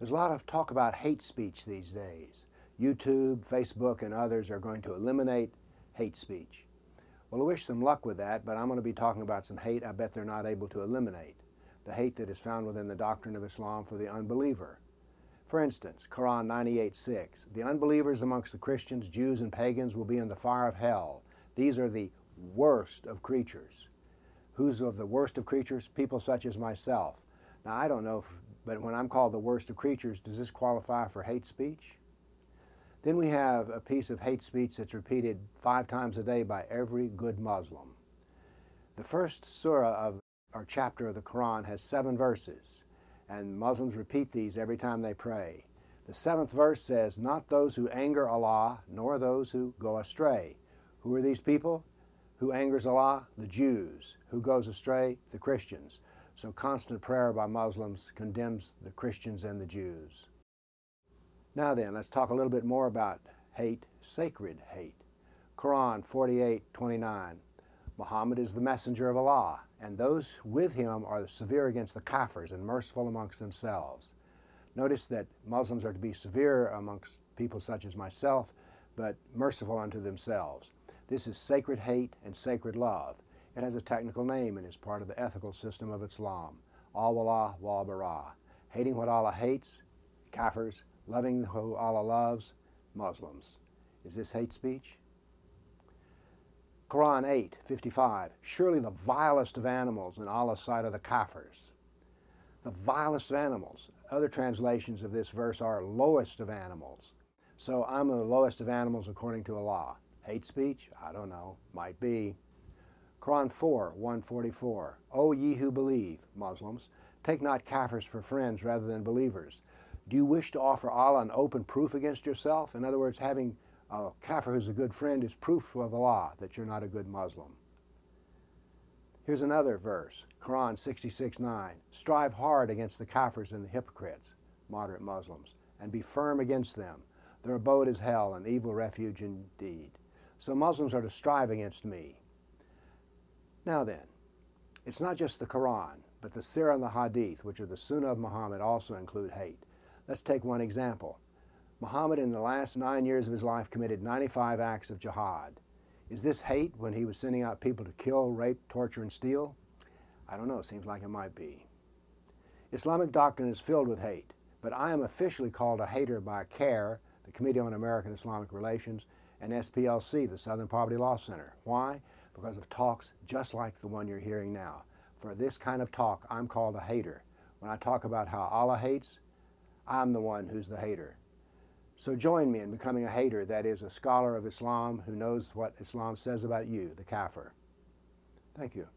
There's a lot of talk about hate speech these days. YouTube, Facebook, and others are going to eliminate hate speech. Well, I wish them luck with that, but I'm going to be talking about some hate I bet they're not able to eliminate. The hate that is found within the doctrine of Islam for the unbeliever. For instance, Quran 98:6, the unbelievers amongst the Christians, Jews, and pagans will be in the fire of hell. These are the worst of creatures. Who's of the worst of creatures? People such as myself. Now, I don't know, but when I'm called the worst of creatures, does this qualify for hate speech? Then we have a piece of hate speech that's repeated 5 times a day by every good Muslim. The first surah of our chapter of the Quran has 7 verses, and Muslims repeat these every time they pray. The 7th verse says, "Not those who anger Allah, nor those who go astray." Who are these people? Who angers Allah? The Jews. Who goes astray? The Christians. So constant prayer by Muslims condemns the Christians and the Jews. Now then, let's talk a little bit more about hate, sacred hate. Quran 48:29. Muhammad is the messenger of Allah, and those with him are severe against the Kafirs and merciful amongst themselves. Notice that Muslims are to be severe amongst people such as myself, but merciful unto themselves. This is sacred hate and sacred love. It has a technical name and is part of the ethical system of Islam. Al-Walaa wal-Baraa. Hating what Allah hates, Kafirs. Loving who Allah loves, Muslims. Is this hate speech? Quran 8:55, surely the vilest of animals in Allah's sight are the Kafirs. The vilest of animals. Other translations of this verse are lowest of animals. So I'm the lowest of animals according to Allah. Hate speech? I don't know. Might be. Quran 4:144, O ye who believe, Muslims, take not Kafirs for friends rather than believers. Do you wish to offer Allah an open proof against yourself? In other words, having a Kafir who's a good friend is proof of Allah that you're not a good Muslim. Here's another verse, Quran 66:9. Strive hard against the Kafirs and the hypocrites, moderate Muslims, and be firm against them. Their abode is hell, an evil refuge indeed. So Muslims are to strive against me. Now then, it's not just the Quran, but the Sirah and the Hadith, which are the Sunnah of Muhammad, also include hate. Let's take one example. Muhammad in the last 9 years of his life committed 95 acts of jihad. Is this hate when he was sending out people to kill, rape, torture, and steal? I don't know, it seems like it might be. Islamic doctrine is filled with hate, but I am officially called a hater by CARE, the Committee on American Islamic Relations, and SPLC, the Southern Poverty Law Center. Why? Because of talks just like the one you're hearing now. For this kind of talk, I'm called a hater. When I talk about how Allah hates, I'm the one who's the hater. So join me in becoming a hater, that is, a scholar of Islam who knows what Islam says about you, the Kafir. Thank you.